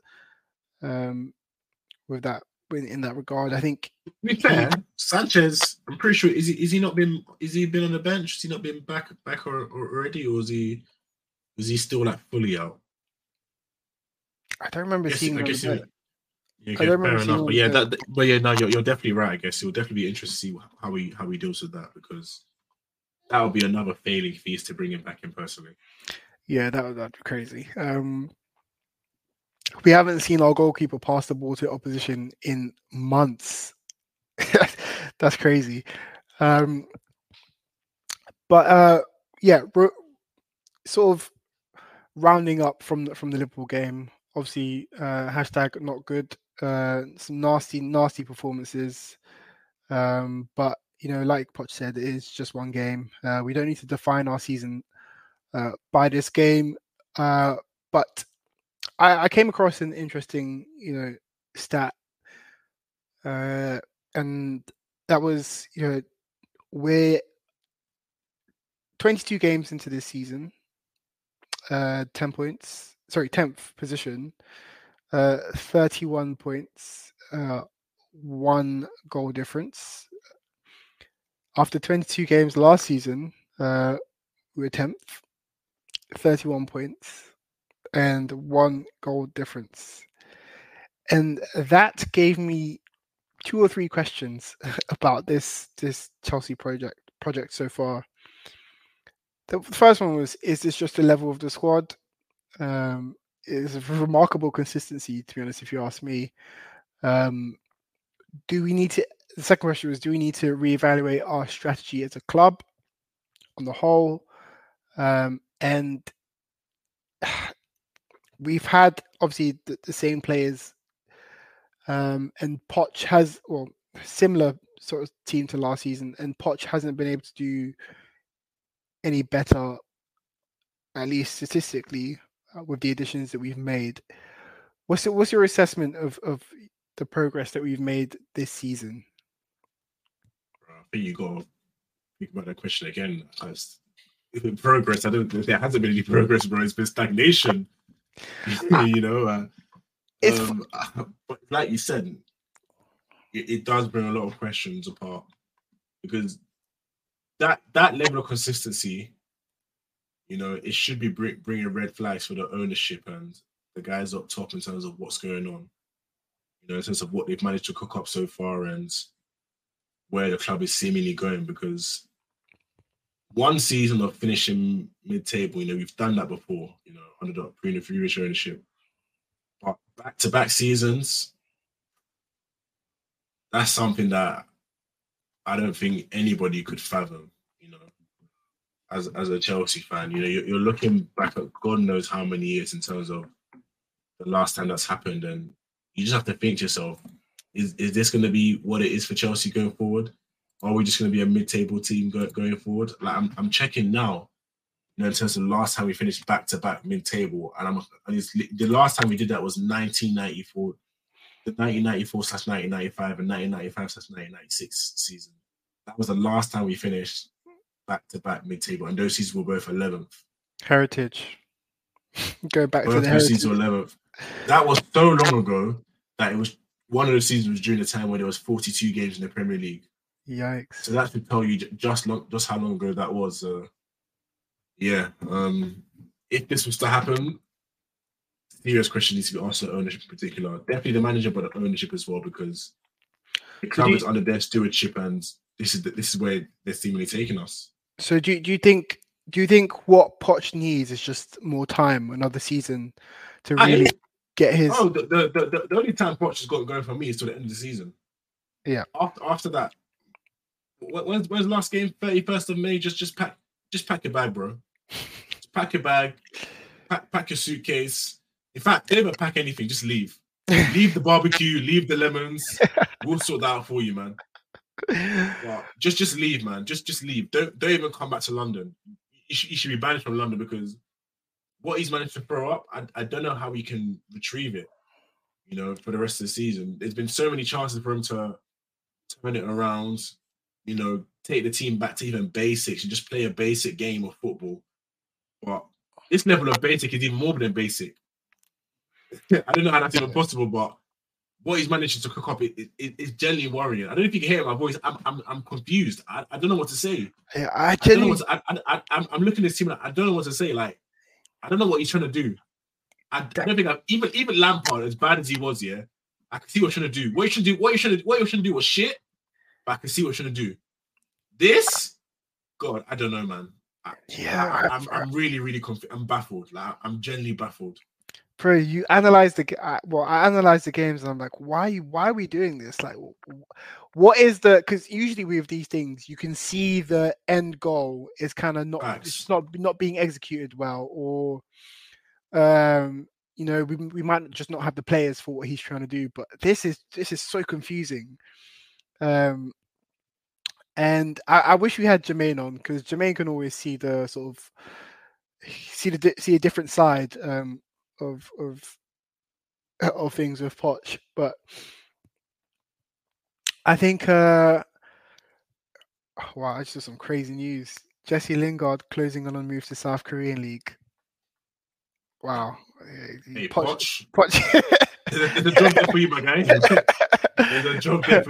with that in that regard. I think. To be fair, Sanchez, I'm pretty sure is he been on the bench? Has he not been back or already, or is he still like fully out? I don't remember seeing him. Yeah, fair enough. But yeah, you're definitely right. I guess it will definitely be interesting to see how he deals with that, because that would be another failing feast to bring him back in personally. Yeah, that'd be crazy. We haven't seen our goalkeeper pass the ball to opposition in months. That's crazy. Sort of rounding up from the Liverpool game. Obviously, hashtag not good. Some nasty performances. But, like Poch said, it is just one game. We don't need to define our season by this game. But I came across an interesting, stat. And that was, we're 22 games into this season. 10th position, 31 points, one goal difference. After 22 games last season, we were 10th, 31 points, and one goal difference. And that gave me two or three questions about this Chelsea project so far. The first one was, is this just the level of the squad? It's a remarkable consistency, to be honest, if you ask me. The second question was, do we need to reevaluate our strategy as a club on the whole? And we've had, obviously, the same players. And Poch has, similar sort of team to last season. And Poch hasn't been able to do any better, at least statistically, with the additions that we've made. What's your assessment of the progress that we've made this season? I think you got to think about that question again. Progress, there hasn't been any progress, bro. It's been stagnation. But like you said, it does bring a lot of questions apart, because that level of consistency, it should be bringing red flags for the ownership and the guys up top in terms of what's going on, in terms of what they've managed to cook up so far and where the club is seemingly going. Because one season of finishing mid-table, we've done that before, under the previous ownership. But back-to-back seasons, that's something that I don't think anybody could fathom. As a Chelsea fan, you're looking back at God knows how many years in terms of the last time that's happened, and you just have to think to yourself: is this going to be what it is for Chelsea going forward? Or are we just going to be a mid-table team going forward? Like I'm checking now, in terms of last time we finished back-to-back mid-table, and the last time we did that was 1994, the 1994/1995 and 1995/1996 season. That was the last time we finished back-to-back mid-table, and those seasons were both 11th. Heritage. Go back both to the heritage. Seasons were 11th. That was so long ago that it was one of those seasons was during the time where there was 42 games in the Premier League. Yikes! So that should tell you just how long ago that was. If this was to happen, serious question needs to be asked to ownership in particular, definitely the manager, but the ownership as well, because the club is under their stewardship, and this is where they're seemingly taking us. So do you think what Poch needs is just more time, another season, to really get his? Oh, the only time Poch has got going for me is till the end of the season. Yeah. After that, when's the last game? 31st of May. Just pack your bag, bro. Just pack your bag. Pack your suitcase. In fact, never pack anything. Just leave. Leave the barbecue. Leave the lemons. We'll sort that out for you, man. But just leave, man. Just leave. Don't even come back to London. He should be banned from London, because what he's managed to throw up, I don't know how he can retrieve it, for the rest of the season. There's been so many chances for him to turn it around, take the team back to even basics and just play a basic game of football. But this level of basic is even more than basic. I don't know how that's even possible, but what he's managed to cook up is genuinely worrying. I don't know if you can hear my voice. I'm confused. I don't know what to say. Yeah, I'm looking at this team. I don't know what to say. Like, I don't know what he's trying to do. I don't think even Lampard, as bad as he was, I can see what should do. What you should do was shit, but I can see what should do. This, God, I don't know, man. I'm really confused. I'm baffled. Like, I'm genuinely baffled. Bro, you analyze I analyze the games, and I'm like, why are we doing this? Like, what is the? Because usually with these things, you can see the end goal is kind of not, it's not being executed well, or you know, we might just not have the players for what he's trying to do. But this is so confusing. And I wish we had Jermaine on, because Jermaine can always see the sort of see a different side of things with Poch. But I think wow, it's just some crazy news. Jesse Lingard closing on a move to South Korean league. Wow. Hey, Poch. There's a job there for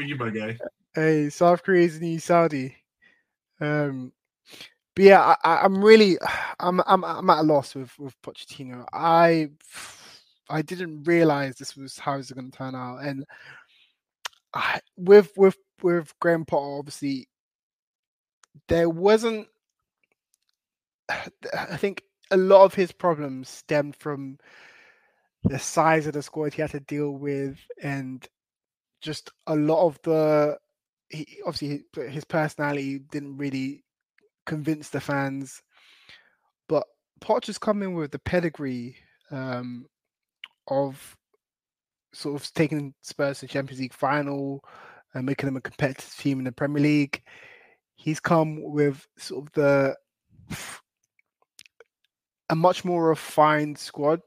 you, my guy. Hey, South Korea's new Saudi. But yeah, I'm at a loss with Pochettino. I didn't realize this was how it's going to turn out, and with Graham Potter, obviously, there wasn't. I think a lot of his problems stemmed from the size of the squad he had to deal with, and just a lot of his personality didn't really convince the fans. But Potter's come in with the pedigree of sort of taking Spurs to the Champions League final and making them a competitive team in the Premier League. He's come with sort of a much more refined squad.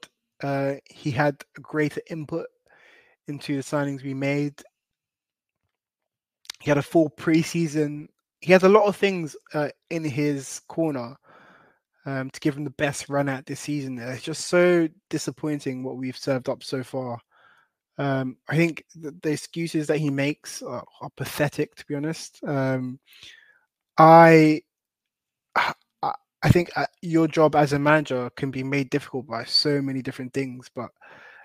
He had greater input into the signings we made. He had a full preseason. He has a lot of things in his corner to give him the best run at this season. It's just so disappointing what we've served up so far. I think the excuses that he makes are pathetic, to be honest. I think your job as a manager can be made difficult by so many different things. But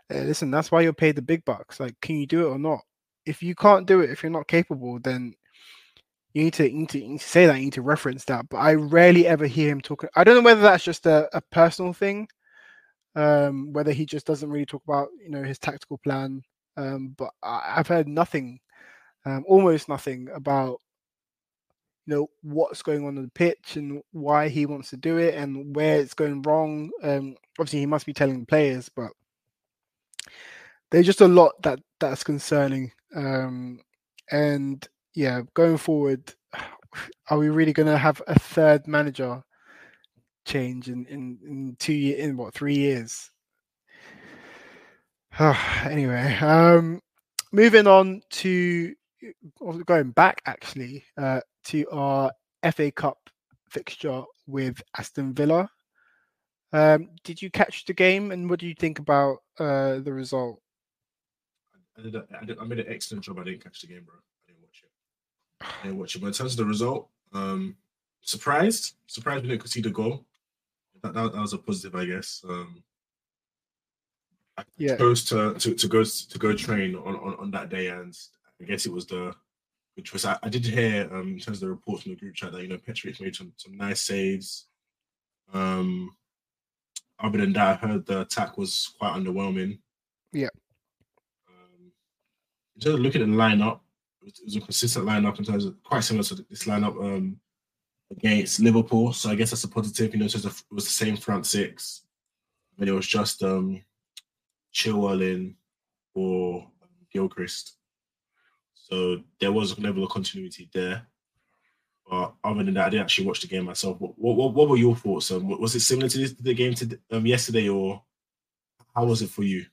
listen, that's why you're paid the big bucks. Like, can you do it or not? If you can't do it, if you're not capable, then you need to say that. You need to reference that. But I rarely ever hear him talking. I don't know whether that's just a personal thing, whether he just doesn't really talk about, you know, his tactical plan. But I've heard nothing, almost nothing about, you know, what's going on the pitch and why he wants to do it and where it's going wrong. Obviously, he must be telling the players, but there's just a lot that's concerning. And yeah, going forward, are we really going to have a third manager change in 2 years? In what, 3 years? Anyway, moving on to. Going back actually to our FA Cup fixture with Aston Villa. Did you catch the game, and what do you think about the result? I made an excellent job. I didn't catch the game, bro. I didn't watch it. But in terms of the result, surprised we didn't concede a goal. That was a positive, I guess. I chose to go train on that day, and I guess it was I did hear in terms of the reports in the group chat that, you know, Petrich made some nice saves. Other than that, I heard the attack was quite underwhelming. Yeah. In terms of looking at the lineup, it was a consistent lineup in terms of quite similar to this lineup against Liverpool. So I guess that's a positive. You know, it was the same front six. I mean, it was just Chilwell in or Gilchrist. So there was a level of continuity there. But other than that, I didn't actually watch the game myself. What were your thoughts? Was it similar to the game yesterday, or how was it for you?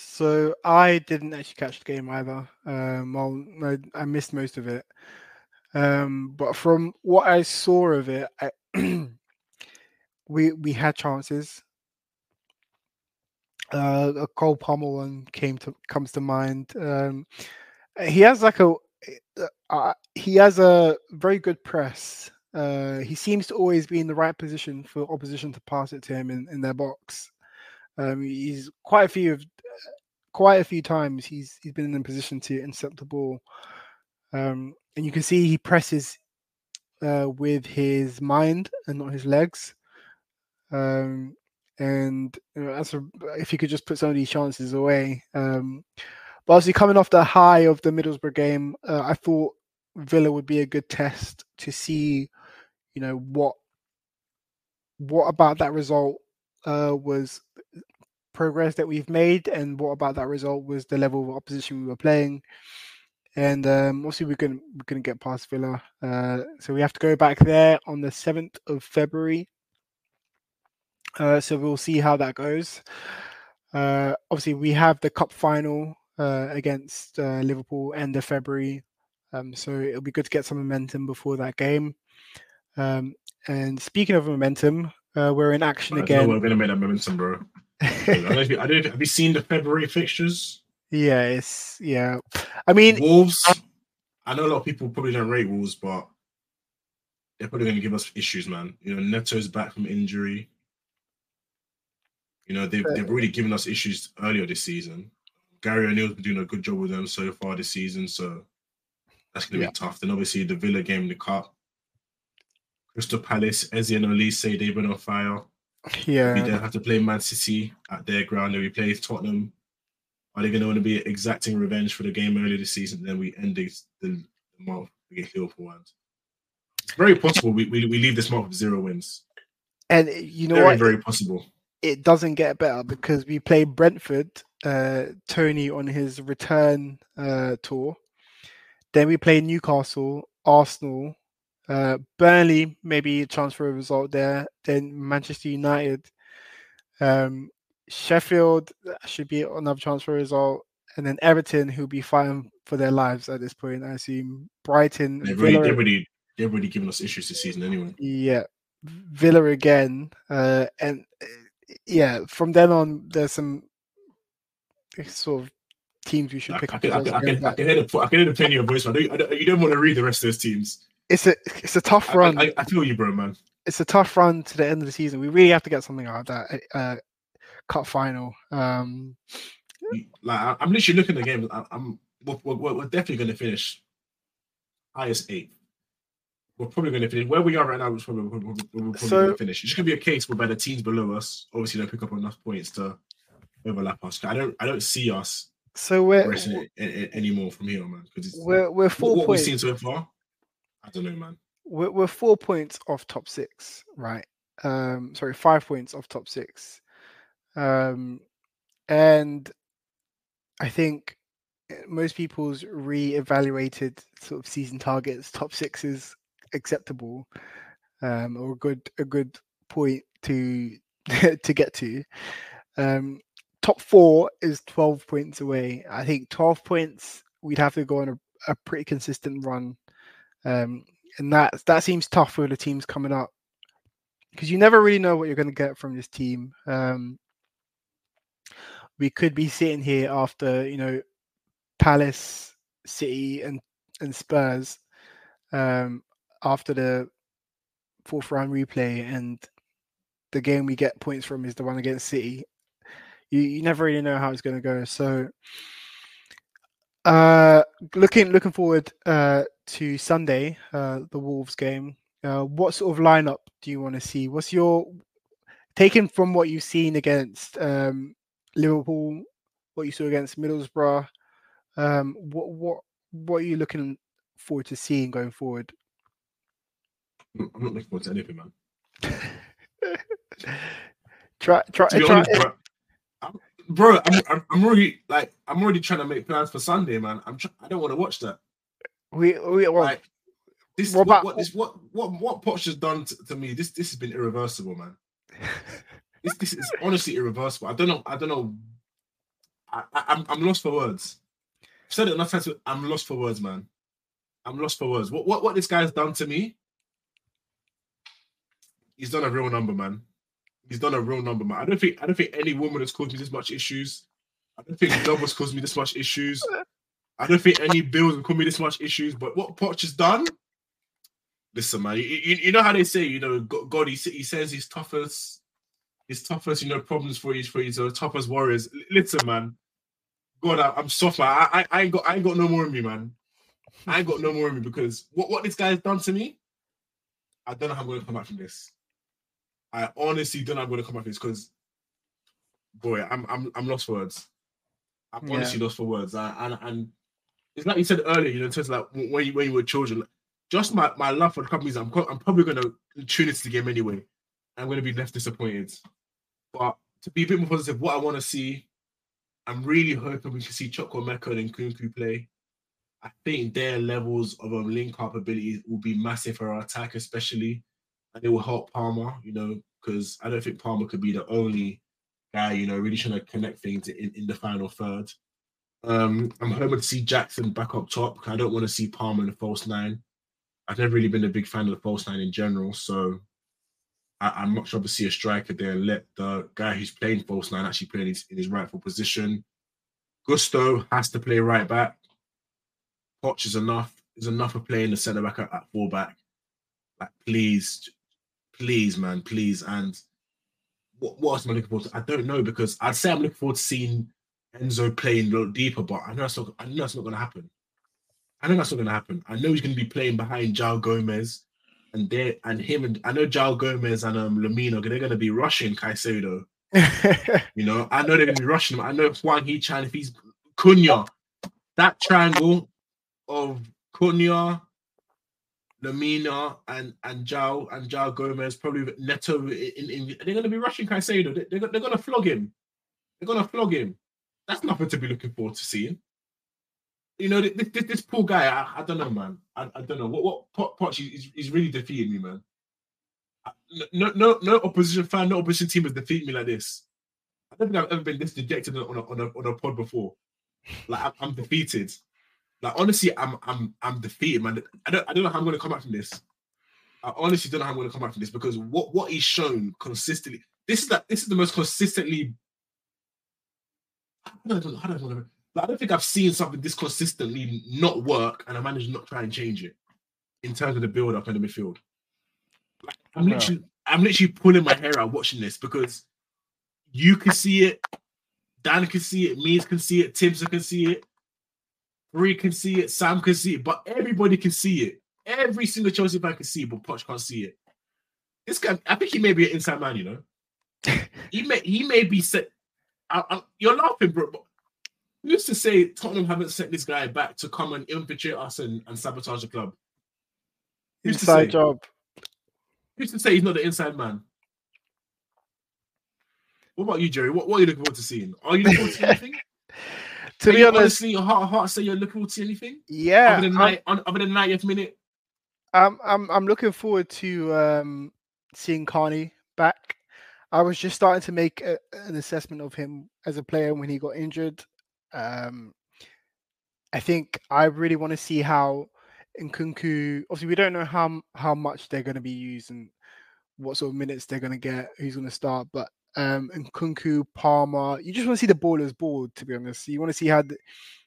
So I didn't actually catch the game either. I missed most of it. But from what I saw of it, we had chances. A Cole Palmer one comes to mind. He has he has a very good press. He seems to always be in the right position for opposition to pass it to him in their box. He's quite a few of quite a few times he's been in a position to intercept the ball. And you can see he presses with his mind and not his legs. And you know, if he could just put some of these chances away. But obviously coming off the high of the Middlesbrough game, I thought Villa would be a good test to see, you know, what about that result was progress that we've made, and what about that result was the level of opposition we were playing. And obviously we're going to get past Villa. So we have to go back there on the 7th of February. So we'll see how that goes. Obviously, we have the cup final against Liverpool end of February. So it'll be good to get some momentum before that game. And speaking of momentum, we're in action again. No, we're going to make that momentum, bro. Have you seen the February fixtures? Yeah. I mean, Wolves. I know a lot of people probably don't rate Wolves, but they're probably going to give us issues, man. You know, Neto's back from injury. You know, they've really given us issues earlier this season. Gary O'Neill's been doing a good job with them so far this season, so that's going to be tough. Then obviously the Villa game in the Cup. Crystal Palace, Eze and Olise, they've been on fire. Yeah. Maybe they'll have to play Man City at their ground. Then we play Tottenham. Are they going to want to be exacting revenge for the game earlier this season? Then we end the month against Liverpool. It's very possible we leave this month with 0 wins. And you know what? Very, very possible. It doesn't get better because we play Brentford, Tony on his return tour. Then we play Newcastle, Arsenal, Burnley, maybe transfer a result there. Then Manchester United, Sheffield should be another transfer result. And then Everton, who'll be fighting for their lives at this point, I assume. Brighton. They're really giving us issues this season anyway. Yeah. Villa again. And... yeah, from then on, there's some sort of teams we should pick up. I can hear the pain in your voice, man. You don't want to read the rest of those teams. It's a tough run. I feel you, bro, man. It's a tough run to the end of the season. We really have to get something out of that cup final. I'm literally looking at the game. We're definitely going to finish highest 8th. We're probably going to finish where we are right now. We're probably going to finish. It's going to be a case whereby the teams below us obviously don't pick up enough points to overlap us. I don't see us progressing anymore from here, man. Because we're 4 points. What we've seen so far, I don't know, man. We're 4 points off top 6, right? 5 points off top 6, and I think most people's re-evaluated sort of season targets, top 6 is acceptable or a good point to get to. Top 4 is 12 points away. I think 12 points we'd have to go on a pretty consistent run, and that seems tough for the teams coming up because you never really know what you're going to get from this team. We could be sitting here after, you know, Palace, City and Spurs after the 4th round replay, and the game we get points from is the one against City. You never really know how it's going to go. So looking forward to Sunday, the Wolves game. What sort of lineup do you want to see? What's your taken from what you've seen against Liverpool, what you saw against Middlesbrough? What are you looking forward to seeing going forward? I'm not looking forward to anything, man. Bro. I'm already trying to make plans for Sunday, man. I don't want to watch that. What Poch has done to me. This has been irreversible, man. this is honestly irreversible. I don't know. I'm lost for words. I've said it enough times. I'm lost for words, man. I'm lost for words. What this guy's done to me? He's done a real number, man. I don't think any woman has caused me this much issues. I don't think love has caused me this much issues. I don't think any bills have caused me this much issues. But what Poch has done? Listen, man. You know how they say, you know, God. He says his toughest, you know, problems for his toughest warriors. Listen, man. God, I'm soft, man. I ain't got no more in me, man. I ain't got no more in me because what this guy has done to me, I don't know how I'm going to come back from this. I honestly don't know how I'm going to come back from this because, boy, I'm lost for words. I'm honestly lost for words. And it's like you said earlier, you know, in terms of like when you were children, just my love for the companies, I'm probably going to tune into the game anyway. I'm going to be left disappointed. But to be a bit more positive, what I want to see, I'm really hoping we can see Choko Mecca and Nkunku play. I think their levels of link-up abilities will be massive for our attack, especially, and it will help Palmer, you know, because I don't think Palmer could be the only guy, you know, really trying to connect things in the final third. I'm hoping to see Jackson back up top because I don't want to see Palmer in the false nine. I've never really been a big fan of the false nine in general, so I'm much rather see a striker there and let the guy who's playing false nine actually play in his rightful position. Gusto has to play right back. Poch is enough of playing the centre back at full back. Like, please, man, please. And what else am I looking forward to? I don't know because I'd say I'm looking forward to seeing Enzo playing a little deeper, but I know that's not going to happen. I know that's not going to happen. I know he's going to be playing behind João Gomes, I know João Gomes and Lamine, they're going to be rushing Caicedo. You know, I know they're going to be rushing him. I know Hwang Hee-chan, if he's Cunha, that triangle of Cunha, Lamina, and João Gomes, probably Neto, they're going to be rushing Caicedo. They're going to flog him. That's nothing to be looking forward to seeing. You know, this poor guy, I don't know, man. I don't know. What Poch, he's really defeated me, man. No opposition fan, no opposition team has defeated me like this. I don't think I've ever been this dejected on a pod before. Like, I'm defeated. Like, honestly, I'm defeated, man. I don't know how I'm going to come back from this. I honestly don't know how I'm going to come back from this because what he's shown consistently, this is the most consistently... I don't know. I don't think I've seen something this consistently not work and I managed to not try and change it in terms of the build-up and the midfield. Like, I'm literally pulling my hair out watching this because you can see it, Dan can see it, Means can see it, Timson can see it, Bree can see it, Sam can see it, but everybody can see it. Every single Chelsea fan can see it, but Poch can't see it. This guy, I think he may be an inside man, you know? He may be set... you're laughing, bro, but who's to say Tottenham haven't sent this guy back to come and infiltrate us and sabotage the club? Inside job. Who's to say he's not the inside man? What about you, Jerry? What are you looking forward to seeing? Are you looking forward to anything? To be honest, honestly, your heart say you're looking forward to anything? Yeah. Other than 90th minute. I'm looking forward to seeing Carney back. I was just starting to make an assessment of him as a player when he got injured. I think I really want to see how Nkunku, obviously we don't know how much they're going to be used and what sort of minutes they're going to get, who's going to start, but Nkunku, Palmer, you just want to see the ballers board, to be honest. You want to see how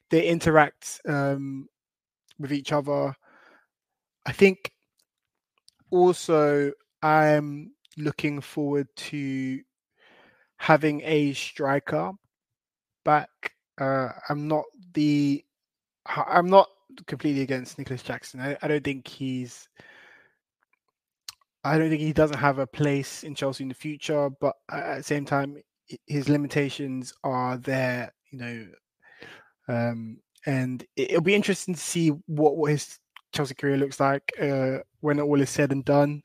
they interact with each other. I think also I'm looking forward to having a striker back. I'm not completely against Nicholas Jackson. I don't think he doesn't have a place in Chelsea in the future, but at the same time, his limitations are there, you know, and it'll be interesting to see what his Chelsea career looks like when all is said and done,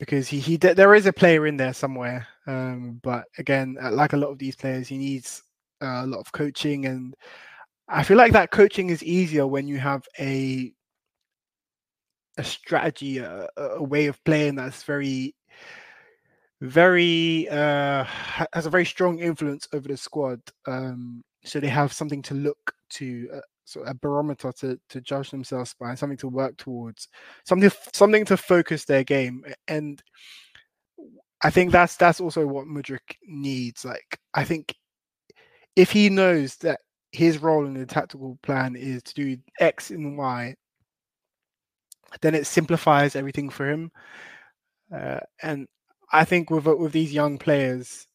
because he there is a player in there somewhere. But again, like a lot of these players, he needs a lot of coaching. And I feel like that coaching is easier when you have a strategy, a way of playing that's very, very, has a very strong influence over the squad. So they have something to look to, sort of a barometer to judge themselves by, and something to work towards, something to focus their game. And I think that's also what Mudryk needs. Like, I think if he knows that his role in the tactical plan is to do X and Y, then it simplifies everything for him. And I think with these young players,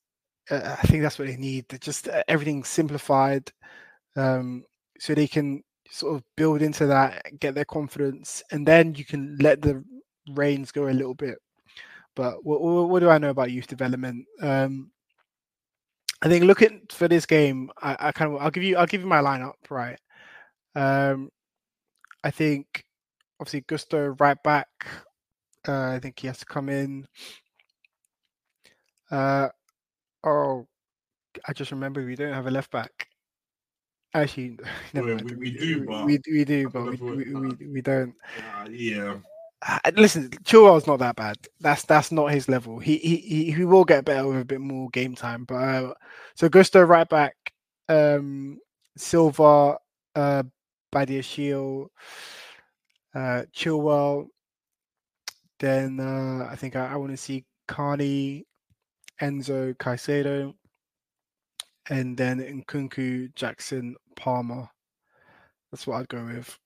I think that's what they need. They're just everything simplified, so they can sort of build into that, get their confidence, and then you can let the reins go a little bit. But what do I know about youth development? I think looking for this game, I'll give you my lineup, right? I think obviously Gusto right back. I think he has to come in. I just remember we don't have a left back. Actually, we do, but we don't. Yeah. Listen, Chilwell's not that bad. That's not his level. He will get better with a bit more game time. But so Gusto right back, Silva, Badia Shield, Chilwell. Then I think I want to see Carney, Enzo, Caicedo, and then Nkunku, Jackson, Palmer. That's what I'd go with.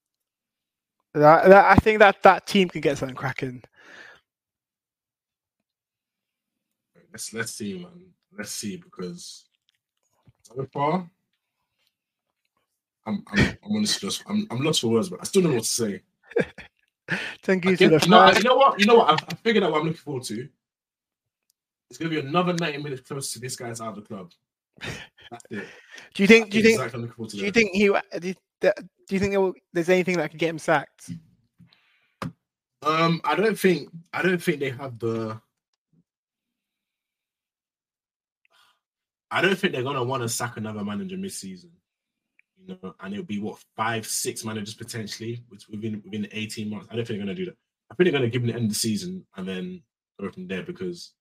I think that team can get something cracking. Let's see, man. Let's see, because so far I'm honestly lost. I'm lost for words, but I still don't know what to say. Thank you. You know what? I figured out what I'm looking forward to. It's going to be another 90 minutes close to this guy's out of the club. That's it. Do you think there's anything that could get him sacked? I don't think they're gonna want to sack another manager mid-season. You know, and it'll be 5-6 managers potentially, which within 18 months. I don't think they're gonna do that. I think they're gonna give him the end of the season and then go from there, because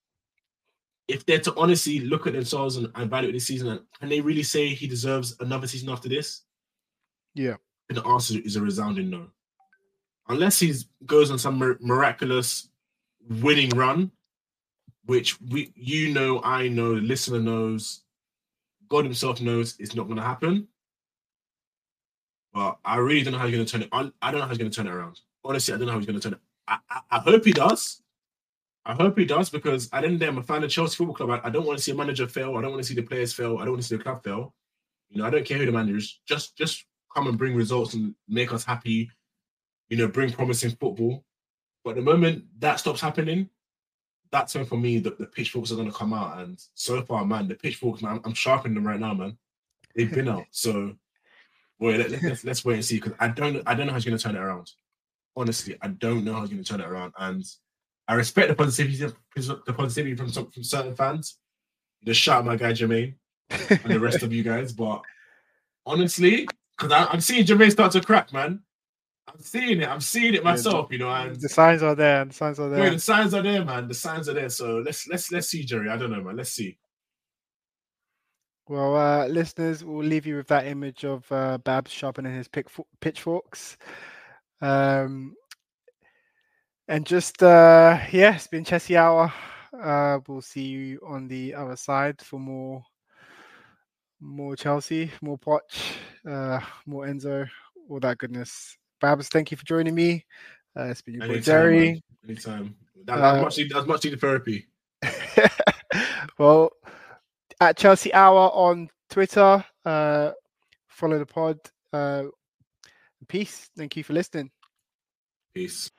if they're to honestly look at themselves and evaluate this season, can they really say he deserves another season after this? Yeah. And the answer is a resounding no. Unless he goes on some miraculous winning run, which I know, the listener knows, God himself knows, it's not going to happen. But I really don't know how he's going to turn it. I don't know how he's going to turn it around. Honestly, I don't know how he's going to turn it. I hope he does. I hope he does, because at the end of the day, I'm a fan of Chelsea Football Club. I don't want to see a manager fail. I don't want to see the players fail. I don't want to see the club fail. You know, I don't care who the manager is. Just come and bring results and make us happy. You know, bring promising football. But at the moment that stops happening, that's when for me the pitchforks are going to come out. And so far, man, the pitchforks, man, I'm sharpening them right now, man. They've been out. So, boy, let's wait and see, because I don't know how he's going to turn it around. Honestly, I don't know how he's going to turn it around. And I respect the positivity from certain fans. Just shout out my guy Jermaine and the rest of you guys. But honestly, because I'm seeing Jermaine start to crack, man. I'm seeing it myself, you know. And the signs are there. Wait, the signs are there, man. The signs are there. So let's see, Jerry. I don't know, man. Let's see. Well, listeners, we'll leave you with that image of Babs sharpening his pitchforks. And just, it's been Chelsea Hour. We'll see you on the other side for more Chelsea, more Poch, more Enzo, all that goodness. Babs, thank you for joining me. It's been your boy Jerry. Anytime. That's much needed therapy. Well, at Chelsea Hour on Twitter, follow the pod. Peace. Thank you for listening. Peace.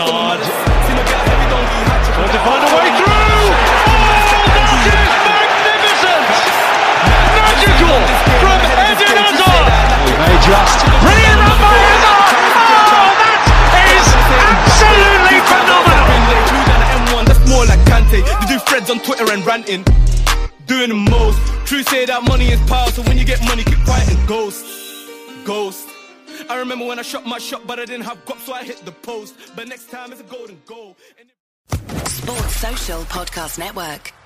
Hard. Trying to find a way through. Oh, that is magnificent! Magical from Eden Hazard. Brilliant by Hazard. Oh, that is absolutely phenomenal. That's more like Kante. They do threads on Twitter and ranting, doing the most. True say that money is power, so when you get money, keep quiet and ghost. I remember when I shot my shot, but I didn't have guts, so I hit the post. But next time it's a golden goal. Sports Social Podcast Network.